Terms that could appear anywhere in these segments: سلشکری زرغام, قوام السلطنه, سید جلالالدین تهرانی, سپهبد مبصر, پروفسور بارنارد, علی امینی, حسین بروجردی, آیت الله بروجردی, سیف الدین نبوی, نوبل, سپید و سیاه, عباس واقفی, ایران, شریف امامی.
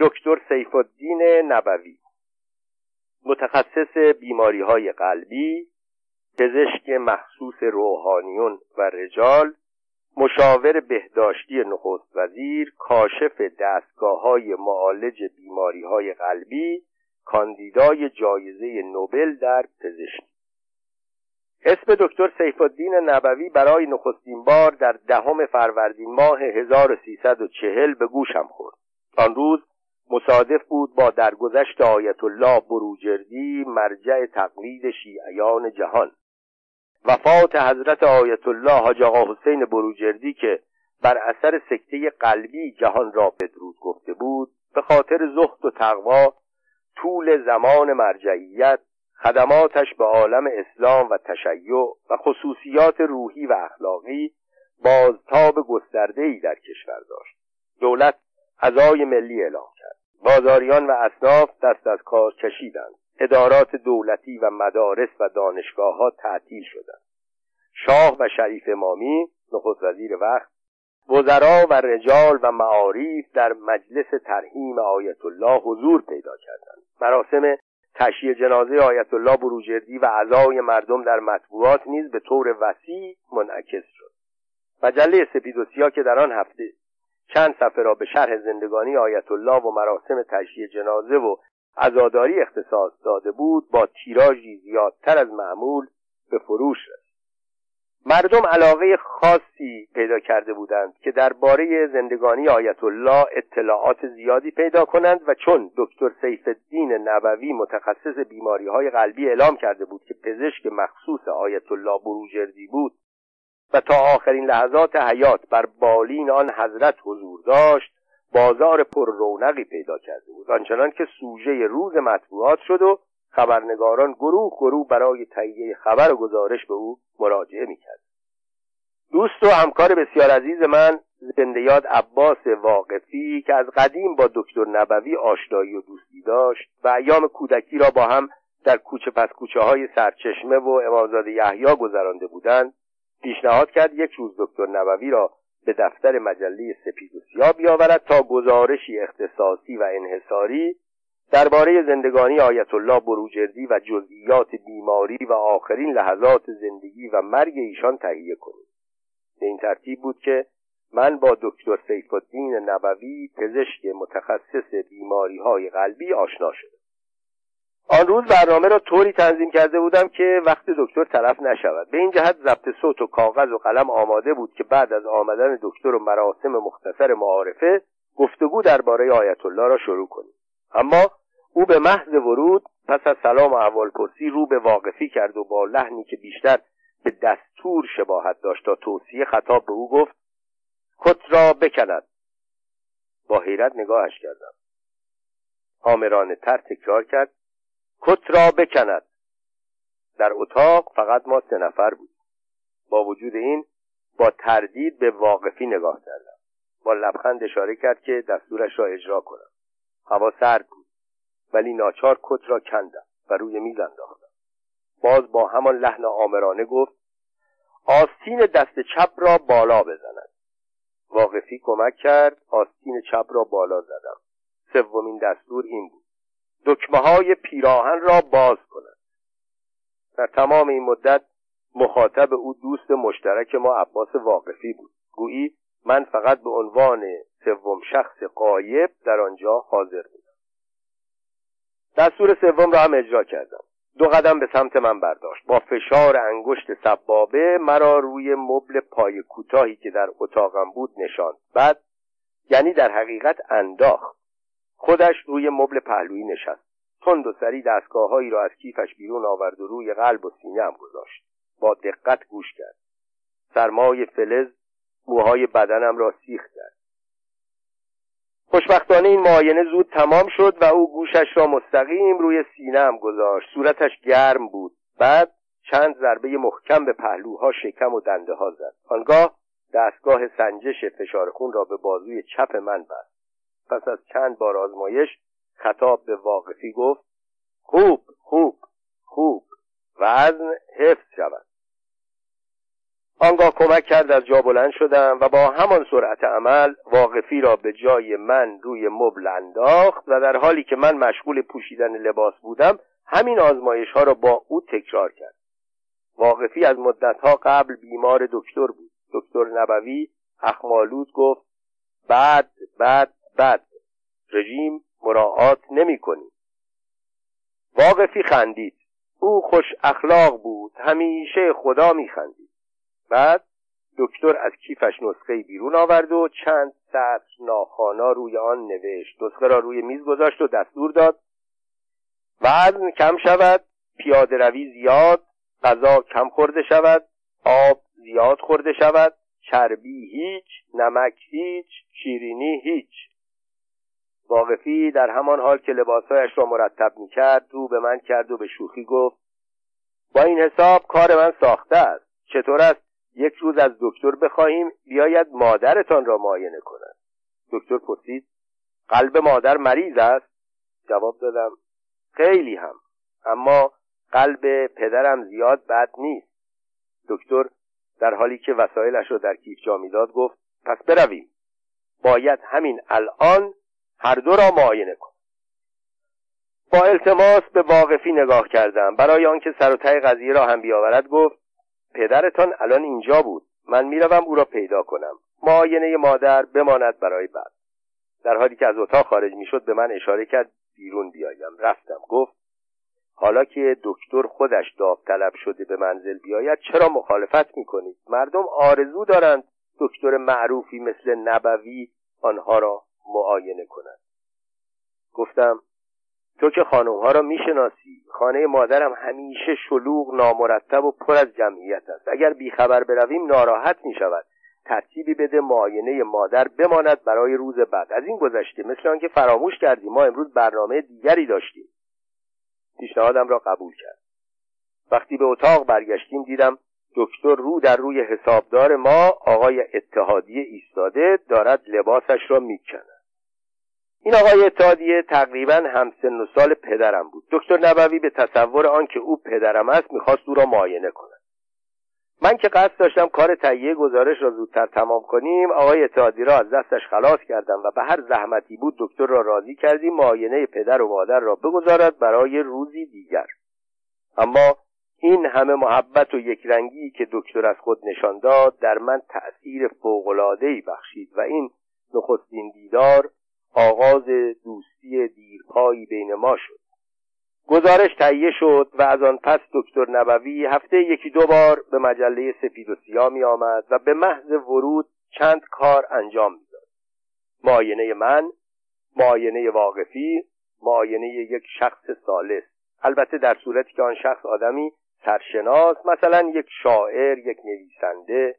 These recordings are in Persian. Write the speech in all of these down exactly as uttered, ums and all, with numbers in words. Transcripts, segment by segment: دکتر سیف الدین نبوی، متخصص بیماری‌های قلبی، پزشک مخصوص روحانیون و رجال، مشاور بهداشتی نخست وزیر، کاشف دستگاه‌های معالج بیماری‌های قلبی، کاندیدای جایزه نوبل در پزشکی. اسم دکتر سیف الدین نبوی برای نخستین بار در دهم فروردین ماه هزار و سیصد و چهل به گوشم خورد. آن روز مصادف بود با درگذشت آیت الله بروجردی، مرجع تقلید شیعیان جهان. وفات حضرت آیت الله حاج آقا حسین بروجردی که بر اثر سکته قلبی جهان را بدرود گفته بود، به خاطر زهد و تقوا طول زمان مرجعیت، خدماتش به عالم اسلام و تشیع و خصوصیات روحی و اخلاقی بازتاب گسترده‌ای در کشور داشت. دولت عزای ملی اعلام کرد. بازاریان و اصناف دست از کار کشیدند. ادارات دولتی و مدارس و دانشگاه‌ها تعطیل شدند. شاه و شریف امامی نخست وزیر وقت، وزرا و رجال و معارف در مجلس ترحیم آیت الله حضور پیدا کردند. مراسم تشییع جنازه آیت الله بروجردی و عزای مردم در مطبوعات نیز به طور وسیع منعکس شد. مجله سپید و سیاه که در آن هفته چند صفحه را به شرح زندگانی آیت الله و مراسم تشییع جنازه و عزاداری اختصاص داده بود، با تیراژی زیادتر از معمول به فروش رسید. مردم علاقه خاصی پیدا کرده بودند که درباره زندگانی آیت الله اطلاعات زیادی پیدا کنند و چون دکتر سیف الدین نبوی متخصص بیماری‌های قلبی اعلام کرده بود که پزشک مخصوص آیت الله بروجردی بود و تا آخرین لحظات حیات بر بالین آن حضرت حضور داشت، بازار پر رونقی پیدا کرده بود، آنچنان که سوژه روز مطبوعات شد و خبرنگاران گروه گروه برای تهیه خبر و گزارش به او مراجعه می‌کرد. دوست و همکار بسیار عزیز من، زنده یاد عباس واقفی، که از قدیم با دکتر نبوی آشنایی و دوستی داشت و ایام کودکی را با هم در کوچه پس کوچه‌های سرچشمه و امامزاده یحیی گذرانده بودند، پیشنهاد کرد یک روز دکتر نبوی را به دفتر مجله سپید و سیاه بیاورد تا گزارشی اختصاصی و انحصاری درباره زندگانی آیت الله بروجردی و جزئیات بیماری و آخرین لحظات زندگی و مرگ ایشان تهیه کنید. به این ترتیب بود که من با دکتر سیف الدین نبوی، پزشک متخصص بیماری‌های قلبی، آشنا شدم. آن روز برنامه را طوری تنظیم کرده بودم که وقت دکتر تلف نشود. به این جهت ضبط صوت و کاغذ و قلم آماده بود که بعد از آمدن دکتر و مراسم مختصر معارفه، گفتگو درباره آیت الله را شروع کنیم. اما او به محض ورود پس از سلام و احوالپرسی رو به واقفی کرد و با لحنی که بیشتر به دستور شباهت داشت تا توصیه، خطاب به او گفت: کت را بکند. با حیرت نگاهش کردم. آمرانه تر تکرار کرد: کت را بکند. در اتاق فقط ما سه نفر بود. با وجود این با تردید به واقفی نگاه کردم. با لبخند اشاره کرد که دستورش را اجرا کنم. هوا سرد بود ولی ناچار کت را کندم و روی میز انداختم. باز با همان لحن آمرانه گفت: آستین دست چپ را بالا بزند. واقفی کمک کرد. آستین چپ را بالا زدم. سومین دستور این بود: دکمه های پیراهن را باز کند. در تمام این مدت مخاطب او دوست مشترک ما عباس واقفی بود، گویی من فقط به عنوان سوم شخص غایب در آنجا حاضر بودم. دستور سوم را هم اجرا کردم. دو قدم به سمت من برداشت. با فشار انگشت سبابه مرا روی مبل پای کوتاهی که در اتاقم بود نشاند. بعد یعنی در حقیقت انداخت. خودش روی مبل پهلویی نشست. تند و سری دستگاه‌هایی را از کیفش بیرون آورد و روی قلب و سینه‌ام گذاشت. با دقت گوش کرد. سرمای فلز موهای بدنم را سیخ کرد. خوشبختانه این معاینه زود تمام شد و او گوشش را مستقیم روی سینه‌ام گذاشت. صورتش گرم بود. بعد چند ضربه محکم به پهلوها، شکم و دنده ها زد. آنگاه دستگاه سنجش فشار خون را به بازوی چپ من بست. پس از چند بار آزمایش خطاب به واقفی گفت: خوب خوب خوب، وزن حفظ شود. آنگاه کمک کرد از جا بلند شدم و با همان سرعت عمل واقفی را به جای من روی مبل انداخت و در حالی که من مشغول پوشیدن لباس بودم همین آزمایش ها را با او تکرار کرد. واقفی از مدتها قبل بیمار دکتر بود. دکتر نبوی اخمالود گفت بد بد بد رژیم مراعات نمی کنی. واقفی خندید. او خوش اخلاق بود، همیشه خدا می خندید. بعد دکتر از کیفش نسخه بیرون آورد و چند سطر ناخوانا روی آن نوشت. نسخه را روی میز گذاشت و دستور داد وزن کم شود، پیاده روی زیاد، غذا کم خورده شود، آب زیاد خورده شود، چربی هیچ، نمک هیچ، شیرینی هیچ. واقفی در همان حال که لباسهایش را مرتب می‌کرد رو به من کرد و به شوخی گفت با این حساب کار من ساخته است. چطور است یک روز از دکتر بخواهیم بیاید مادرتان را معاینه کند؟ دکتر پرسید قلب مادر مریض است؟ جواب دادم خیلی هم، اما قلب پدرم زیاد بد نیست. دکتر در حالی که وسایلش را در کیف جا می‌داد گفت پس برویم، باید همین الان هر دو را معاینه کن. با التماس به واقفی نگاه کردم. برای آنکه سر و ته قضیه را هم بیاورد گفت پدرتان الان اینجا بود، من میروم او را پیدا کنم، معاینه مادر بماند برای بعد. در حالی که از اتاق خارج میشد به من اشاره کرد بیرون بیایم. رفتم. گفت حالا که دکتر خودش داوطلب شده به منزل بیاید چرا مخالفت میکنید؟ مردم آرزو دارند دکتر معروفی مثل نبوی آنها را معاینه کنند. گفتم تو که خانمها را میشناسی، خانه مادرم همیشه شلوغ، نامرتب و پر از جمعیت است. اگر بیخبر برویم ناراحت میشود. ترتیبی بده معاینه مادر بماند برای روز بعد. از این گذشته مثل آنکه فراموش کردیم ما امروز برنامه دیگری داشتیم. پیشنهادم را قبول کرد. وقتی به اتاق برگشتیم دیدم دکتر رو در روی حسابدار ما آقای اتحادیه ایستاده دارد لباسش را میکند. این آقای اتحادیه تقریباً همسن و سال پدرم بود. دکتر نبوی به تصور آنکه او پدرم است میخواست او را معاینه کند. من که قصد داشتم کار تهیه گزارش را زودتر تمام کنیم آقای اتحادیه را از دستش خلاص کردم و به هر زحمتی بود دکتر را راضی کردیم معاینه پدر و مادر را بگذارد برای روزی دیگر. اما این همه محبت و یکرنگی که دکتر از خود نشان داد در من تأثیر فوق‌العاده‌ای بخشید و این نخستین دیدار آغاز دوستی دیرپایی بین ما شد. گزارش تهیه شد و از آن پس دکتر نبوی هفته یکی دو بار به مجله سپید و سیاه می آمد و به محض ورود چند کار انجام می داد. معاینه من، معاینه واقفی، معاینه یک شخص ثالث. البته در صورتی که آن شخص آدمی سرشناس، مثلا یک شاعر، یک نویسنده،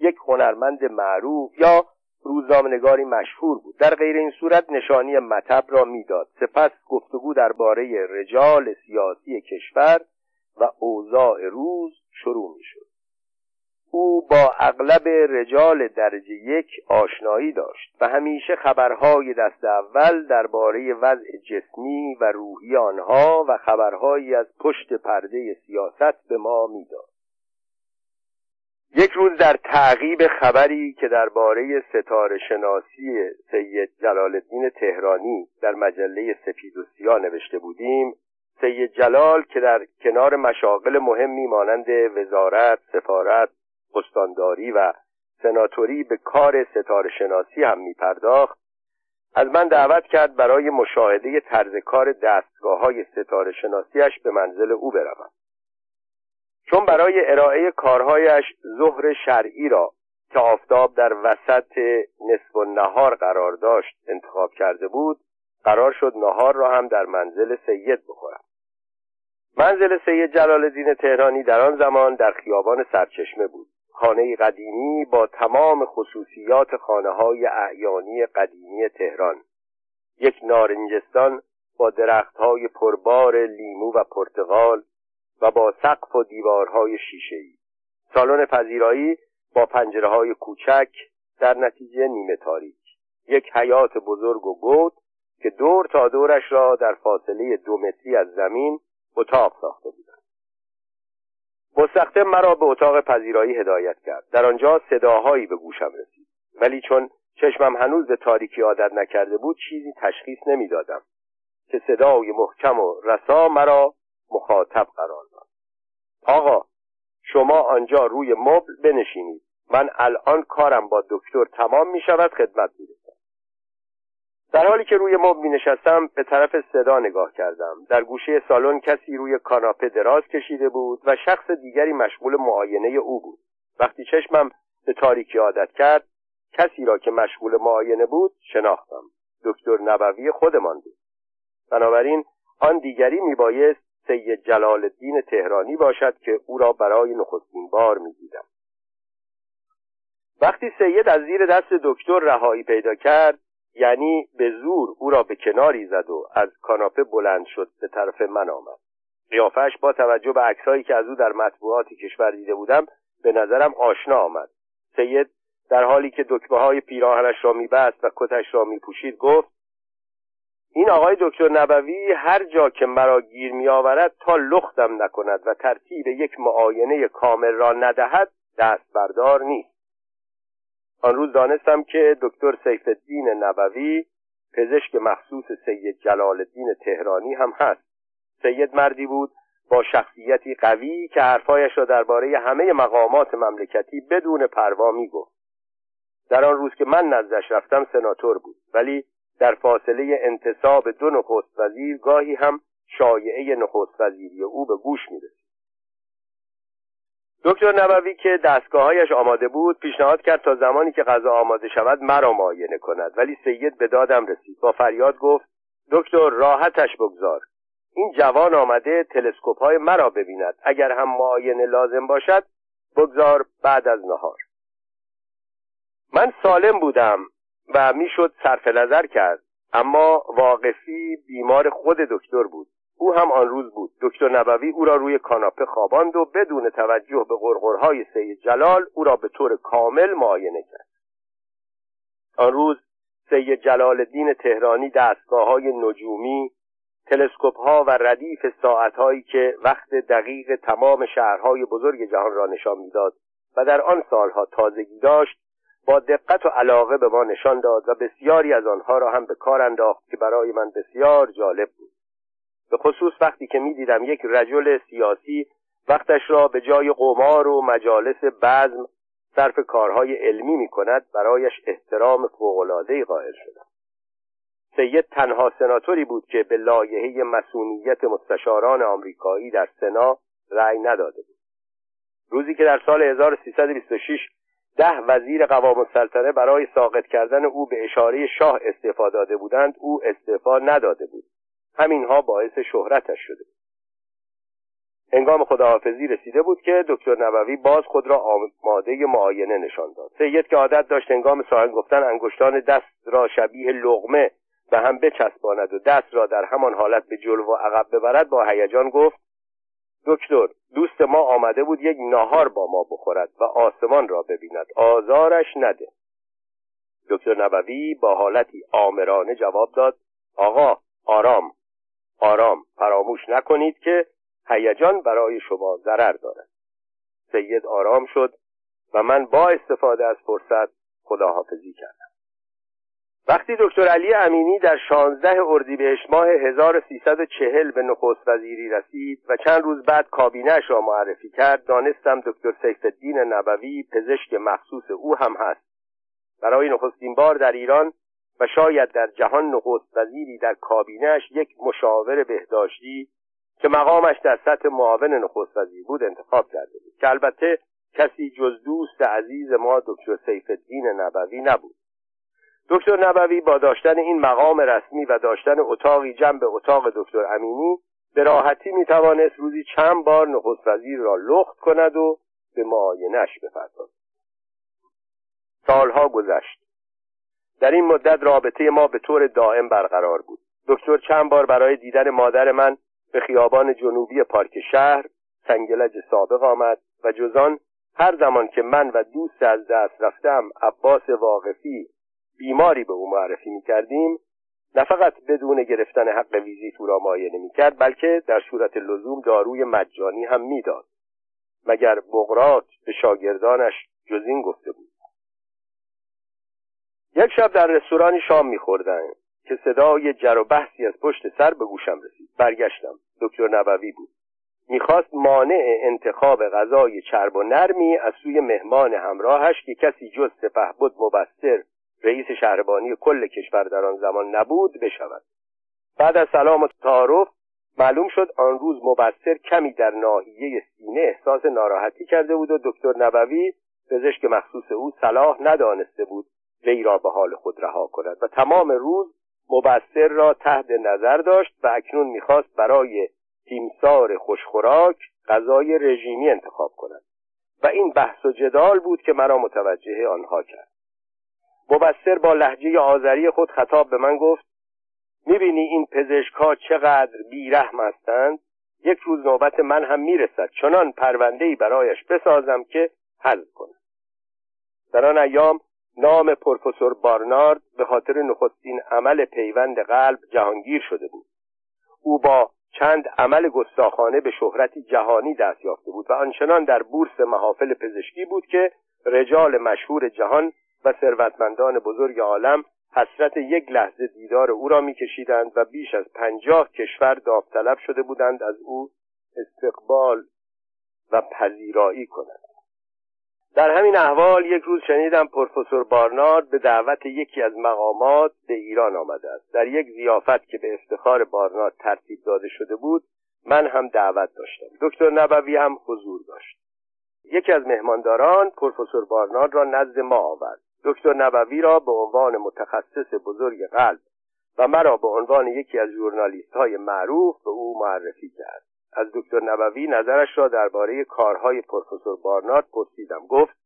یک هنرمند معروف یا روزنامه‌نگاری مشهور بود. در غیر این صورت نشانی مطب را میداد. سپس گفتگو درباره رجال سیاسی کشور و اوضاع روز شروع میشد. او با اغلب رجال درجه یک آشنایی داشت و همیشه خبرهای دست اول درباره وضع جسمی و روحی آنها و خبرهایی از پشت پرده سیاست به ما میداد. یک روز در تعقیب خبری که درباره ستاره شناسی سید جلالالدین تهرانی در مجله سپید و سیاه نوشته بودیم، سید جلال که در کنار مشاغل مهمی مانند وزارت، سفارت، استانداری و سناتوری به کار ستاره شناسی هم می پرداخت، از من دعوت کرد برای مشاهده طرز کار دستگاه‌های ستاره شناسیش به منزل او بروم. چون برای ارائه کارهایش ظهر شرعی را که آفتاب در وسط نصف النهار قرار داشت انتخاب کرده بود، قرار شد نهار را هم در منزل سید بخورم. منزل سید جلالالدین تهرانی در آن زمان در خیابان سرچشمه بود. خانه قدیمی با تمام خصوصیات خانه‌های اعیانی قدیمی تهران. یک نارنجستان با درخت‌های پربار لیمو و پرتقال و با سقف و دیوارهای شیشه‌ای. سالن پذیرایی با پنجره‌های کوچک، در نتیجه نیمه تاریک. یک حیاط بزرگ و گود که دور تا دورش را در فاصله دو متری از زمین اتاق ساخته بودند. مستخدم مرا به اتاق پذیرایی هدایت کرد. در آنجا صداهایی به گوشم رسید، ولی چون چشمم هنوز به تاریکی عادت نکرده بود چیزی تشخیص نمیدادم که صدای محکم و رسا مرا مخاطب قرار داد. آقا شما آنجا روی مبل بنشینید، من الان کارم با دکتر تمام می شود خدمت می رسم. در حالی که روی مبل می نشستم به طرف صدا نگاه کردم. در گوشه سالن کسی روی کاناپه دراز کشیده بود و شخص دیگری مشغول معاینه او بود. وقتی چشمم به تاریکی عادت کرد کسی را که مشغول معاینه بود شناختم. دکتر نبوی خودمان بود. بنابراین آن دیگری میبایست سید جلالالدین تهرانی باشد که او را برای نخستین بار میدیدم. وقتی سید از زیر دست دکتر رهایی پیدا کرد، یعنی به زور او را به کناری زد و از کاناپه بلند شد به طرف من آمد. قیافش با توجه به عکسایی که از او در مطبوعات کشور دیده بودم به نظرم آشنا آمد. سید در حالی که دکمه‌های پیراهنش را می‌بست و کتش را می‌پوشید گفت: این آقای دکتر نبوی هر جا که مرا گیر می آورد تا لختم نکند و ترتیب یک معاینه کامل را ندهد دست بردار نیست. آن روز دانستم که دکتر سیف الدین نبوی پزشک مخصوص سید جلالالدین تهرانی هم هست. سید مردی بود با شخصیتی قوی که حرفایش را درباره همه مقامات مملکتی بدون پروا می گفت. در آن روز که من نزدش رفتم سناتور بود، ولی در فاصله انتصاب دو نخست وزیر گاهی هم شایعه نخست وزیری او به گوش می‌رسید. دکتر نبوی که دستگاه‌هایش آماده بود پیشنهاد کرد تا زمانی که غذا آماده شود مرا معاینه کند، ولی سید به دادم رسید. با فریاد گفت: دکتر راحتش بگذار، این جوان آمده تلسکوپ‌های مرا ببیند، اگر هم معاینه لازم باشد بگذار بعد از نهار. من سالم بودم و میشد صرف نظر کرد، اما واقفی بیمار خود دکتر بود. او هم آن روز بود. دکتر نبوی او را روی کاناپه خواباند و بدون توجه به غرغرهای سید جلال او را به طور کامل معاینه کرد. آن روز سید جلالالدین تهرانی دستگاه‌های نجومی، تلسکوپ‌ها و ردیف ساعت‌هایی که وقت دقیق تمام شهرهای بزرگ جهان را نشان می‌داد و در آن سالها تازگی داشت با دقت و علاقه به ما نشان داد و بسیاری از آنها را هم به کار انداخت که برای من بسیار جالب بود، به خصوص وقتی که می دیدم یک رجل سیاسی وقتش را به جای قمار و مجالس بزم صرف کارهای علمی می کند. برایش احترام فوق‌العاده‌ای قائل شدم. سید تنها سناتوری بود که به لایحه مصونیت مستشاران آمریکایی در سنا رأی نداده بود. روزی که در سال هزار و سیصد و بیست و شش ده وزیر قوام السلطنه برای ساقط کردن او به اشاره شاه استعفا داده بودند، او استعفا نداده بود. همینها باعث شهرتش شده بود. هنگام خداحافظی رسیده بود که دکتر نبوی باز خود را آماده معاینه نشان داد. سید که عادت داشت هنگام سخن گفتن انگشتان دست را شبیه لقمه به هم بچسباند و دست را در همان حالت به جلو و عقب ببرد، با هیجان گفت: دکتر دوست ما آمده بود یک ناهار با ما بخورد و آسمان را ببیند، آزارش نده. دکتر نبوی با حالتی آمرانه جواب داد: آقا آرام آرام، فراموش نکنید که هیجان برای شما ضرر دارد. سید آرام شد و من با استفاده از فرصت خداحافظی کردم. وقتی دکتر علی امینی در شانزده اردیبهشت ماه هزار و سیصد و چهل به نخست وزیری رسید و چند روز بعد کابینه‌اش را معرفی کرد، دانستم دکتر سیف الدین نبوی پزشک مخصوص او هم هست. برای نخستین بار در ایران و شاید در جهان نخست وزیری در کابینه‌اش یک مشاور بهداشتی که مقامش در سطح معاون نخست وزیر بود انتخاب کرده بود، که البته کسی جز دوست عزیز ما دکتر سیف الدین نبوی نبود. دکتر نبوی با داشتن این مقام رسمی و داشتن اتاقی جنب اتاق دکتر امینی به راحتی میتوانست روزی چند بار نخست وزیر را لخت کند و به معاینه‌اش بپردازد. سالها گذشت. در این مدت رابطه ما به طور دائم برقرار بود. دکتر چند بار برای دیدن مادر من به خیابان جنوبی پارک شهر سنگلج سابق آمد و جز آن هر زمان که من و دوست از دست رفتم عباس واقفی بیماری به او معرفی می‌کردیم، نه فقط بدون گرفتن حق ویزیت او را معاینه می‌کرد، بلکه در صورت لزوم داروی مجانی هم می‌داد. مگر بغرات به شاگردانش جز این گفته بود؟ یک شب در رستورانی شام می‌خوردند که صدای جر و بحثی از پشت سر به گوشم رسید. برگشتم. دکتر نبوی بود. می‌خواست مانع انتخاب غذای چرب و نرمی از سوی مهمان همراهش که کسی جز سپهبد مبصر رئیس شهربانی کل کشور در آن زمان نبود بشود. بعد از سلام و تعارف معلوم شد آن روز مبصر کمی در ناحیه سینه احساس ناراحتی کرده بود و دکتر نبوی پزشک مخصوص او صلاح ندانسته بود وی را به حال خود رها کند و تمام روز مبصر را تحت نظر داشت و اکنون می‌خواست برای تیمسار خوشخوراک غذای رژیمی انتخاب کند و این بحث و جدال بود که مرا متوجه آنها کرد. مبصر با لهجه آذری خود خطاب به من گفت: می‌بینی این پزشک‌ها چقدر بی‌رحم هستند؟ یک روز نوبت من هم میرسد، چنان پرونده‌ای برایش بسازم که حل کند. در آن ایام نام پروفسور بارنارد به خاطر نخستین عمل پیوند قلب جهانگیر شده بود. او با چند عمل گستاخانه به شهرتی جهانی دست یافته بود و آنچنان در بورس محافل پزشکی بود که رجال مشهور جهان و ثروتمندان بزرگ عالم حسرت یک لحظه دیدار او را می‌کشیدند و بیش از پنجاه کشور داوطلب شده بودند از او استقبال و پذیرایی کنند. در همین احوال یک روز شنیدم پروفسور بارنارد به دعوت یکی از مقامات به ایران آمده است. در یک ضیافت که به افتخار بارنارد ترتیب داده شده بود من هم دعوت داشتم. دکتر نبوی هم حضور داشت. یکی از مهمانداران پروفسور بارنارد را نزد ما آورد. دکتر نبوی را به عنوان متخصص بزرگ قلب و مرا به عنوان یکی از ژورنالیست‌های معروف به او معرفی کرد. از دکتر نبوی نظرش را درباره کارهای پروفسور بارنارد پرسیدم. گفت: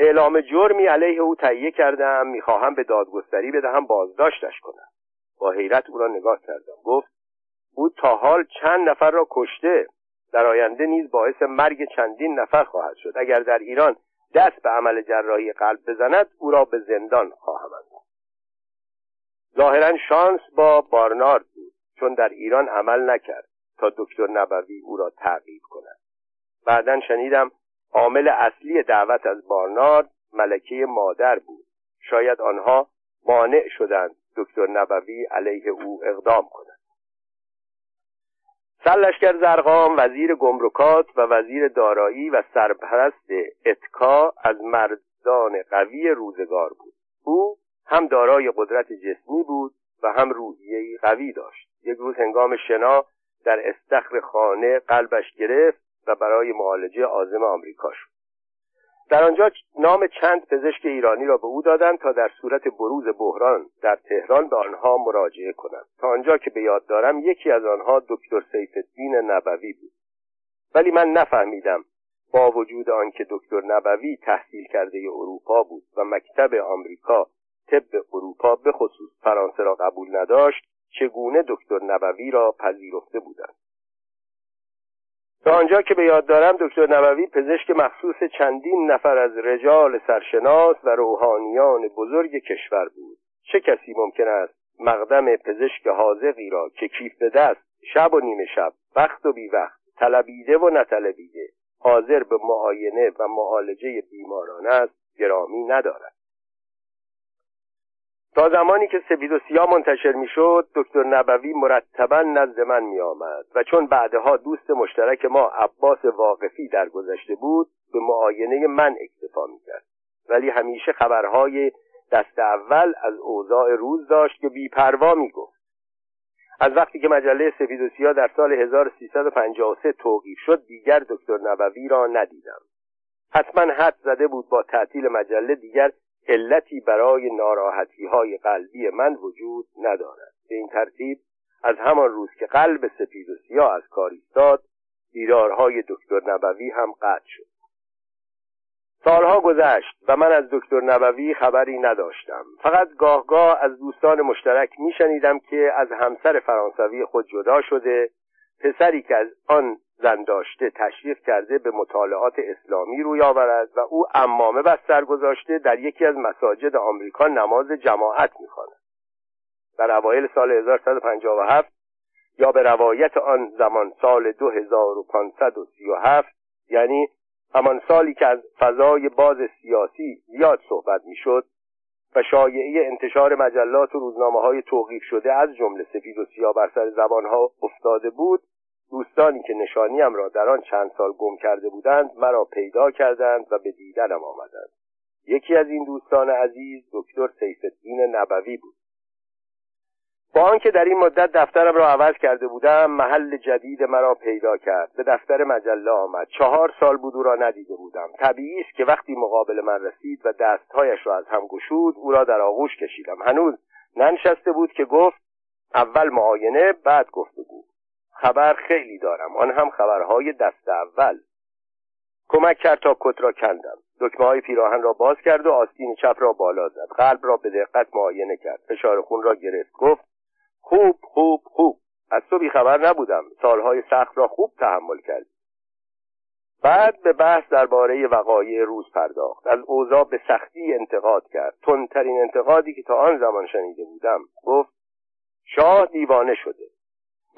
اعلام جرمی علیه او تهیه کردم، میخواهم به دادگستری بدهم بازداشتش کنم. با حیرت او را نگاه کردم. گفت: او تا حال چند نفر را کشته، در آینده نیز باعث مرگ چندین نفر خواهد شد. اگر در ایران دست به عمل جراحی قلب بزند او را به زندان خواهم انداخت. ظاهرا شانس با بارنارد بود چون در ایران عمل نکرد تا دکتر نبوی او را تعقیب کند. بعداً شنیدم عامل اصلی دعوت از بارنارد ملکه مادر بود. شاید آنها مانع شدند دکتر نبوی علیه او اقدام کند. سلشکری زرغام وزیر گمرکات و وزیر دارایی و سرپرست اتکا از مردان قوی روزگار بود. او هم دارای قدرت جسمی بود و هم روحیه‌ای قوی داشت. یک روز هنگام شنا در استخر خانه قلبش گرفت و برای معالجه عازم آمریکا شد. در آنجا نام چند پزشک ایرانی را به او دادند تا در صورت بروز بحران در تهران به آنها مراجعه کنند. تا آنجا که به یاد دارم یکی از آنها دکتر سیف الدین نبوی بود. ولی من نفهمیدم با وجود آنکه دکتر نبوی تحصیل کرده اروپا بود و مکتب آمریکا طب اروپا به خصوص فرانسه را قبول نداشت، چگونه دکتر نبوی را پذیرفته بودند. تا آنجا که به یاد دارم دکتر نبوی پزشک مخصوص چندین نفر از رجال سرشناس و روحانیان بزرگ کشور بود. چه کسی ممکن است مقدم پزشک حاذقی را که کیف به دست شب و نیمه شب وقت و بی وقت طلبیده و نطلبیده حاضر به معاینه و معالجه بیماران است گرامی ندارد؟ تا زمانی که سپید و سیاه منتشر می شد دکتر نبوی مرتبا نزد من می آمد و چون بعدها دوست مشترک ما عباس واقفی درگذشته بود به معاینه من اکتفا می کرد. ولی همیشه خبرهای دست اول از اوضاع روز داشت که بی‌پروا می گفت. از وقتی که مجله سپید و سیاه در سال هزار و سیصد و پنجاه و سه توقیف شد دیگر دکتر نبوی را ندیدم. حتما حد زده بود با تعطیل مجله دیگر علتی برای ناراحتی‌های قلبی من وجود ندارد. به این ترتیب از همان روز که قلب سپید و سیاه از کار ایستاد دیدارهای دکتر نبوی هم قطع شد. سالها گذشت و من از دکتر نبوی خبری نداشتم. فقط گاه گاه از دوستان مشترک می‌شنیدم که از همسر فرانسوی خود جدا شده، پسری که از آن زن داشته تشویق کرده به مطالعات اسلامی روی آورد و او عمامه بر سر گذاشته در یکی از مساجد آمریکا نماز جماعت می‌خواند. در اوایل سال هزار و صد و پنجاه و هفت یا به روایت آن زمان سال دو هزار و پانصد و سی و هفت یعنی همان سالی که از فضای باز سیاسی زیاد صحبت میشد و شایعه انتشار مجلات و روزنامه‌های توقیف شده از جمله سپید و سیاه بر سر زبان‌ها افتاده بود، دوستانی که نشانیم را در آن چند سال گم کرده بودند مرا پیدا کردند و به دیدنم آمدند. یکی از این دوستان عزیز دکتر سیف الدین نبوی بود. با آنکه در این مدت دفترم را عوض کرده بودم، محل جدید مرا پیدا کرد. به دفتر مجله آمد. چهار سال بود او را ندیده بودم. طبیعی است که وقتی مقابل من رسید و دستهایش را از هم گشود، او را در آغوش کشیدم. هنوز ننشسته بود که گفت: اول معاینه، بعد گفتگو. خبر خیلی دارم، آن هم خبرهای دست اول. کمک کرد تا کت را کندم. دکمه‌های پیراهن را باز کرد و آستین چپ را بالا زد. قلب را به دقت معاینه کرد. فشار خون را گرفت. گفت: خوب خوب خوب. از تو بیخبر نبودم. سالهای سخت را خوب تحمل کردی. بعد به بحث درباره وقایع روز پرداخت. از اوضاع به سختی انتقاد کرد. تندترین انتقادی که تا آن زمان شنیده بودم. گفت: شاه دیوانه شده.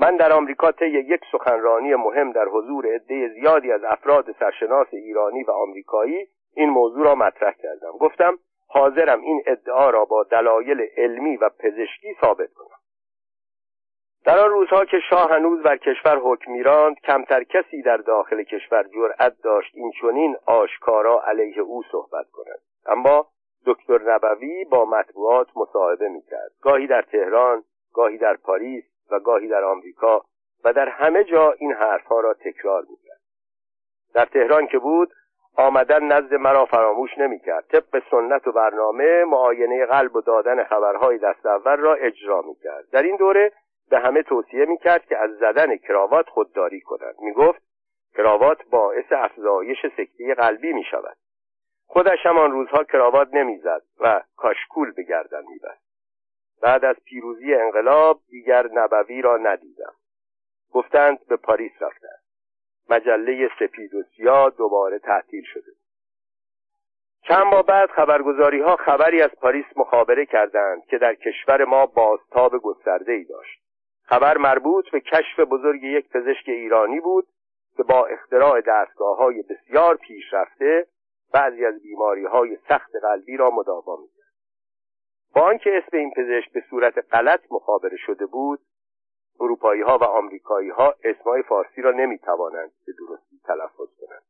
من در آمریکا طی یک سخنرانی مهم در حضور عده زیادی از افراد سرشناس ایرانی و آمریکایی این موضوع را مطرح کردم. گفتم حاضرم این ادعا را با دلایل علمی و پزشکی ثابت کنم. در آن روزها که شاه هنوز بر کشور حکم می‌راند، کمتر کسی در داخل کشور جرأت داشت این چنین آشکارا علیه او صحبت کند. اما دکتر نبوی با مطبوعات مصاحبه می‌کرد. گاهی در تهران، گاهی در پاریس و گاهی در آمریکا و در همه جا این حرفها را تکرار می‌کرد. در تهران که بود، آمدن نزد مرا فراموش نمی‌کرد. طبق سنت و برنامه معاینه قلب و دادن خبرهای دست اول را اجرا می‌کرد. در این دوره به همه توصیه می‌کرد که از زدن کراوات خودداری کنند. می‌گفت کراوات باعث افزایش سکته قلبی می‌شود. خودش همان روزها کراوات نمی‌زد و کاشکول به گردن می‌بست. بعد از پیروزی انقلاب دیگر نبوی را ندیدم. گفتند به پاریس رفته. مجله سپید و سیاه دوباره تعطیل شده. چند ماه بعد خبرگزاری‌ها خبری از پاریس مخابره کردند که در کشور ما بازتاب گسترده‌ای داشت. خبر مربوط به کشف بزرگ یک پزشک ایرانی بود که با اختراع دستگاه‌های بسیار پیشرفته بعضی از بیماری‌های سخت قلبی را مداوا می‌کرد. با آنکه اسم این پزشک به صورت غلط مخابره شده بود، اروپایی‌ها و آمریکایی‌ها اسمای فارسی را نمی‌توانند به درستی تلفظ کنند.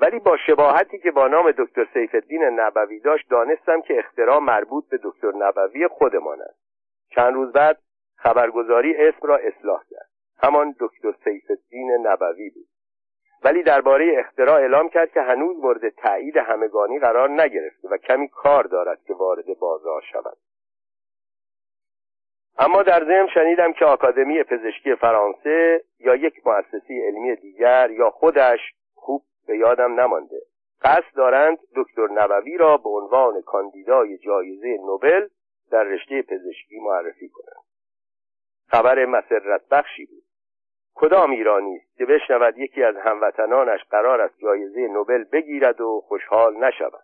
ولی با شباهتی که با نام دکتر سیف الدین نبوی داشت، دانستم که اختراع مربوط به دکتر نبوی خودمان است. چند روز بعد خبرگزاری اسم را اصلاح کرد. همان دکتر سیف الدین نبوی بود. ولی درباره اختراع اعلام کرد که هنوز مورد تایید همگانی قرار نگرفته و کمی کار دارد که وارد بازار شود. اما در ضمن شنیدم که آکادمی پزشکی فرانسه یا یک مؤسسه علمی دیگر یا خودش، خوب به یادم نمانده، قصد دارند دکتر نبوی را به عنوان کاندیدای جایزه نوبل در رشته پزشکی معرفی کنند. خبر مسرت بخشی بود. کدام ایرانی است که بشنود یکی از هموطنانش قرار است جایزه نوبل بگیرد و خوشحال نشود؟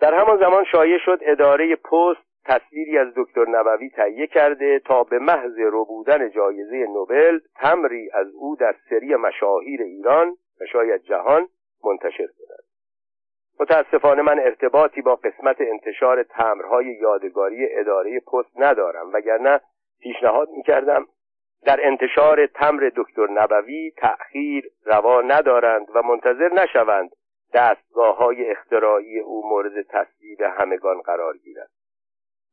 در همان زمان شایع شد اداره پست تصویری از دکتر نبوی تهیه کرده تا به محض ربودن جایزه نوبل تمری از او در سری مشاهیر ایران و شاید جهان منتشر کند. متاسفانه من ارتباطی با قسمت انتشار تمرهای یادگاری اداره پست ندارم، وگرنه پیشنهاد می‌کردم در انتشار تمر دکتر نبوی تأخیر روا ندارند و منتظر نشوند دستگاه‌های اختراعی او مورد تصدیق همگان قرار گیرد.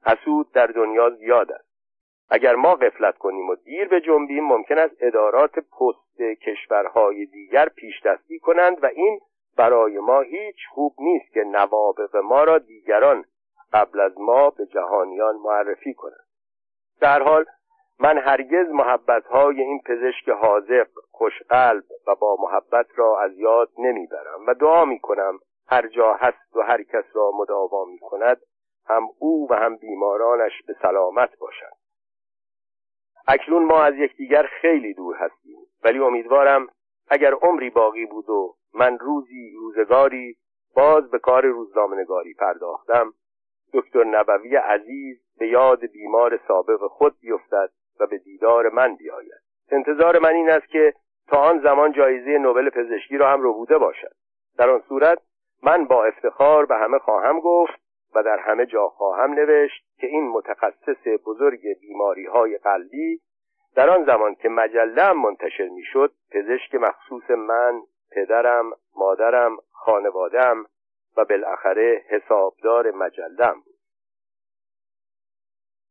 حسود در دنیا زیاد است. اگر ما غفلت کنیم و دیر به جنبیم، ممکن است ادارات پست کشورهای دیگر پیش دستی کنند و این برای ما هیچ خوب نیست که نوابغ ما را دیگران قبل از ما به جهانیان معرفی کنند. در حال من هرگز محبت‌های این پزشک حاذق، خوشقلب و با محبت را از یاد نمیبرم و دعا می‌کنم هر جا هست و هر کس را مداوا می‌کند، هم او و هم بیمارانش به سلامت باشند. اکنون ما از یکدیگر خیلی دور هستیم، ولی امیدوارم اگر عمری باقی بود و من روزی روزگاری باز به کار روزنامه‌نگاری پرداختم، دکتر نبوی عزیز به یاد بیمار سابق خود بیفتد و به دیدار من بیاید. انتظار من این است که تا آن زمان جایزه نوبل پزشکی را هم رهوده باشد. در آن صورت من با افتخار به همه خواهم گفت و در همه جا خواهم نوشت که این متخصص بزرگ بیماری‌های قلبی در آن زمان که مجله منتشر می‌شد، پزشک مخصوص من، پدرم، مادرم، خانواده‌ام و بالاخره حسابدار مجله‌ام بود.